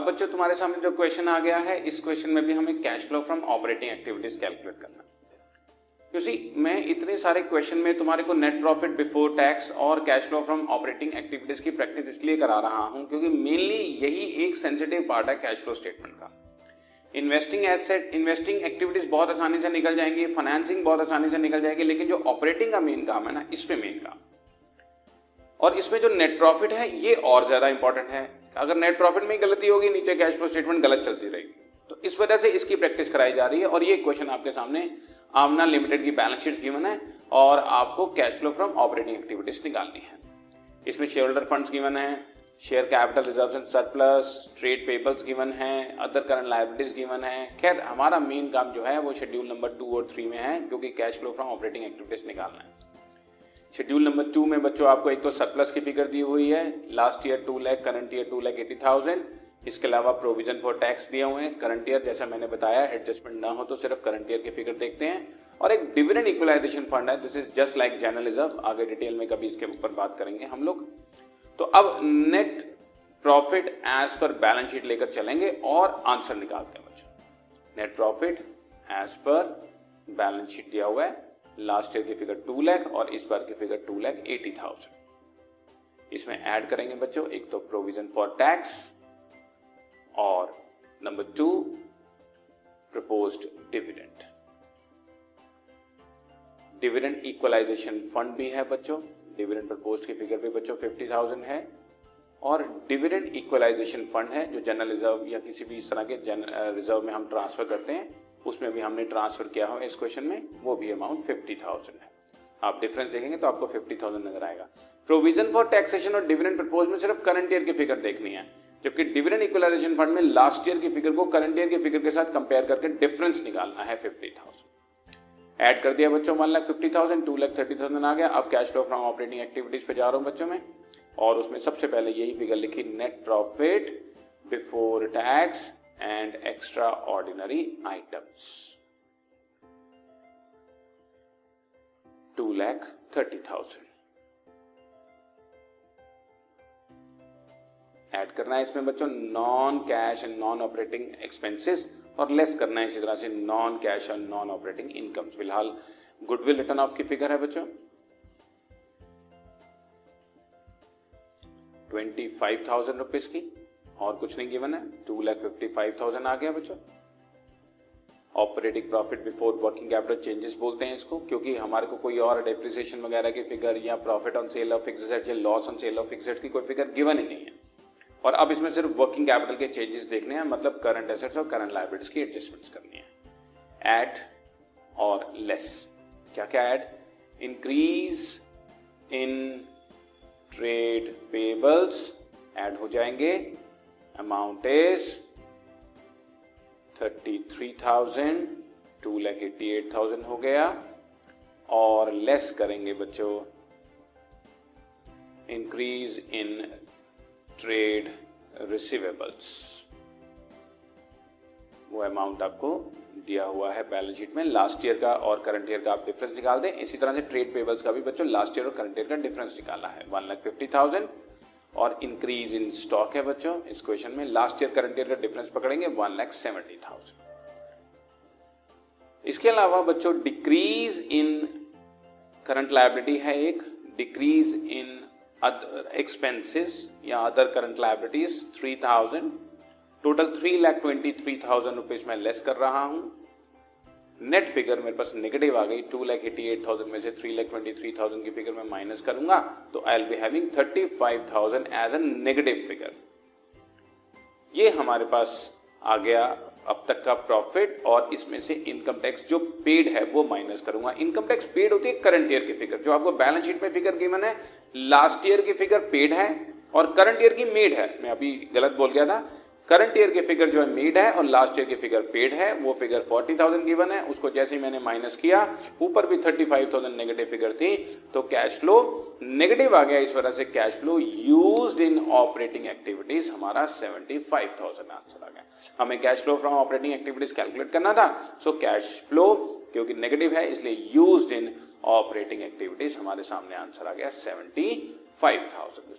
अब बच्चों तुम्हारे सामने जो क्वेश्चन आ गया है, इस क्वेश्चन में भी हमें cash flow from operating activities calculate करना है। क्योंकि मैं इतने सारे क्वेश्चन में तुम्हारे को नेट प्रॉफिट बिफोर टैक्स और cash flow from operating activities की प्रैक्टिस इसलिए करा रहा हूं क्योंकि मेनली यही एक सेंसिटिव पार्ट है कैश फ्लो स्टेटमेंट का। इन्वेस्टिंग एसेट, इन्वेस्टिंग एक्टिविटीज बहुत आसानी से निकल जाएंगी, फाइनेंसिंग बहुत आसानी से निकल जाएगी, लेकिन जो ऑपरेटिंग का मेन काम है ना, इसमें मेन काम, और इसमें जो नेट प्रॉफिट है ये और ज्यादा इंपॉर्टेंट है। अगर नेट प्रॉफिट में गलती होगी नीचे कैश फ्लो स्टेटमेंट गलत चलती रहेगी, तो इस वजह से इसकी प्रैक्टिस कराई जा रही है। और ये क्वेश्चन आपके सामने आमना लिमिटेड की बैलेंस शीट गिवन है और आपको cash flow from operating activities निकालनी है। इसमें शेयर होल्डर फंड्स गिवन है, share capital reserves and surplus, trade payables given है, अदर करंट लायबिलिटीज गिवन है। खैर हमारा मेन काम जो है वो शेड्यूल नंबर 2 और 3 में है, क्योंकि cash flow from operating activities निकालना है। शेड्यूल नंबर 2 में बच्चों आपको एक तो सरप्लस की फिगर दी हुई है, last year 2 lakh, current year 2,80,000। इसके अलावा प्रोविजन फॉर टैक्स दिए हुए हैं। करंट ईयर जैसा मैंने बताया एडजस्टमेंट ना हो तो सिर्फ करंट ईयर की फिगर देखते हैं, और एक डिविडेंड इक्वलाइजेशन फंड है। This is just like journalism, आगे डिटेल में कभी इसके ऊपर बात करेंगे हम लोग। तो अब net profit as per balance sheet लेकर चलेंगे और आंसर निकालते हैं बच्चों। Net profit as per balance sheet दिया हुआ है, लास्ट ईयर की फिगर 2 लाख और इस बार की फिगर 2,80,000। इसमें ऐड करेंगे बच्चों एक तो प्रोविजन फॉर टैक्स और number 2 proposed dividend. Dividend equalisation fund भी है बच्चों, डिविडेंड प्रपोज्ड की फिगर भी बच्चों 50,000 है, और डिविडेंड इक्वलाइजेशन फंड है जो जनरल रिजर्व या किसी भी इस तरह के रिजर्व में हम ट्रांसफर करते हैं, उसमें भी हमने ट्रांसफर किया हुआ इस क्वेश्चन में, वो भी अमाउंट 50,000 है। आप डिफरेंस देखेंगे तो आपको 50,000 नजर आएगा। प्रोविजन फॉर टैक्सेशन और डिविडेंड प्रपोज्ड में सिर्फ करंट ईयर की फिगर देखनी है, जबकि डिविडेंड इक्वलाइजेशन फंड में लास्ट ईयर की फिगर को करंट ईयर की फिगर के साथ कंपेयर करके डिफरेंस निकालना है 50,000। ऐड कर दिया बच्चों 1,50,000, 2,30,000 आ गया। अब cash flow from operating activities पे जा रहा हूं बच्चों में, और उसमें सबसे पहले यही फिगर लिखी, net profit before tax and extraordinary items 2,30,000 add करना है। इसमें बच्चों non cash and non operating expenses और लेस करना है इसी तरह से नॉन कैश और नॉन ऑपरेटिंग इनकम। फिलहाल गुडविल रिटर्न ऑफ की फिगर है बच्चों 25,000 रुपीज की, और कुछ नहीं गिवन है। 2,55,000 आ गया बच्चों। Operating profit before working capital changes बोलते हैं इसको, क्योंकि हमारे को कोई और डेप्रिसिएशन वगैरह की फिगर या profit on sale of fixed assets या loss on sale of fixed assets की कोई फिगर गिवन ही नहीं है, और अब इसमें सिर्फ वर्किंग कैपिटल के चेंजेस देखने हैं, मतलब करंट एसेट्स और करंट लायबिलिटीज की एडजस्टमेंट्स करनी है। ऐड और लेस, क्या क्या add? Increase in trade payables add हो जाएंगे, अमाउंट इज 33,000, 2,88,000 हो गया, और लेस करेंगे बच्चों इंक्रीज इन ट्रेड रिसीवेबल्स, वो अमाउंट आपको दिया हुआ है बैलेंस शीट में। लास्ट ईयर का और करंट ईयर का आप डिफरेंस निकाल दें। इसी तरह से ट्रेड पेबल्स का भी बच्चों लास्ट ईयर और करंट ईयर का डिफरेंस निकाला है 1,50,000, और इंक्रीज इन स्टॉक है बच्चों इस क्वेश्चन में। लास्ट ईयर करंट ईयर का डिफरेंस पकड़ेंगे 1,70,000। इसके अलावा बच्चों डिक्रीज इन करंट लायबिलिटी है एक, डिक्रीज इन अदर एक्सपेंसेस या other current liabilities 3,000, total 3,23,000 rupees में लेस कर रहा हूं। नेट फिगर मेरे पास नेगेटिव आ गई, 2,88,000 में से 3,23,000 की फिगर में माइनस करूंगा, तो I will be having 35,000 as a negative figure. ये हमारे पास आ गया अब तक का प्रॉफिट, और इसमें से इनकम टैक्स जो पेड है वो माइनस करूंगा। इनकम टैक्स पेड होती है करंट ईयर की फिगर, जो आपको बैलेंस शीट में फिगर गिवन है, लास्ट ईयर की फिगर पेड है और करंट ईयर की मेड है। मैं अभी गलत बोल गया था, करंट ईयर की फिगर जो है मेड है और लास्ट ईयर की फिगर पेड है, वो फिगर 40,000 गिवन है। उसको जैसे ही मैंने माइनस किया, ऊपर भी 35,000 नेगेटिव फिगर थी, तो कैश फ्लो नेगेटिव आ गया। इस वजह से cash flow used in operating activities हमारा 75,000 आंसर आ गया। हमें cash flow from operating activities calculate करना था, सो कैश फ्लो क्योंकि नेगेटिव है इसलिए यूज्ड इन ऑपरेटिंग एक्टिविटीज हमारे सामने आंसर आ गया 75,000।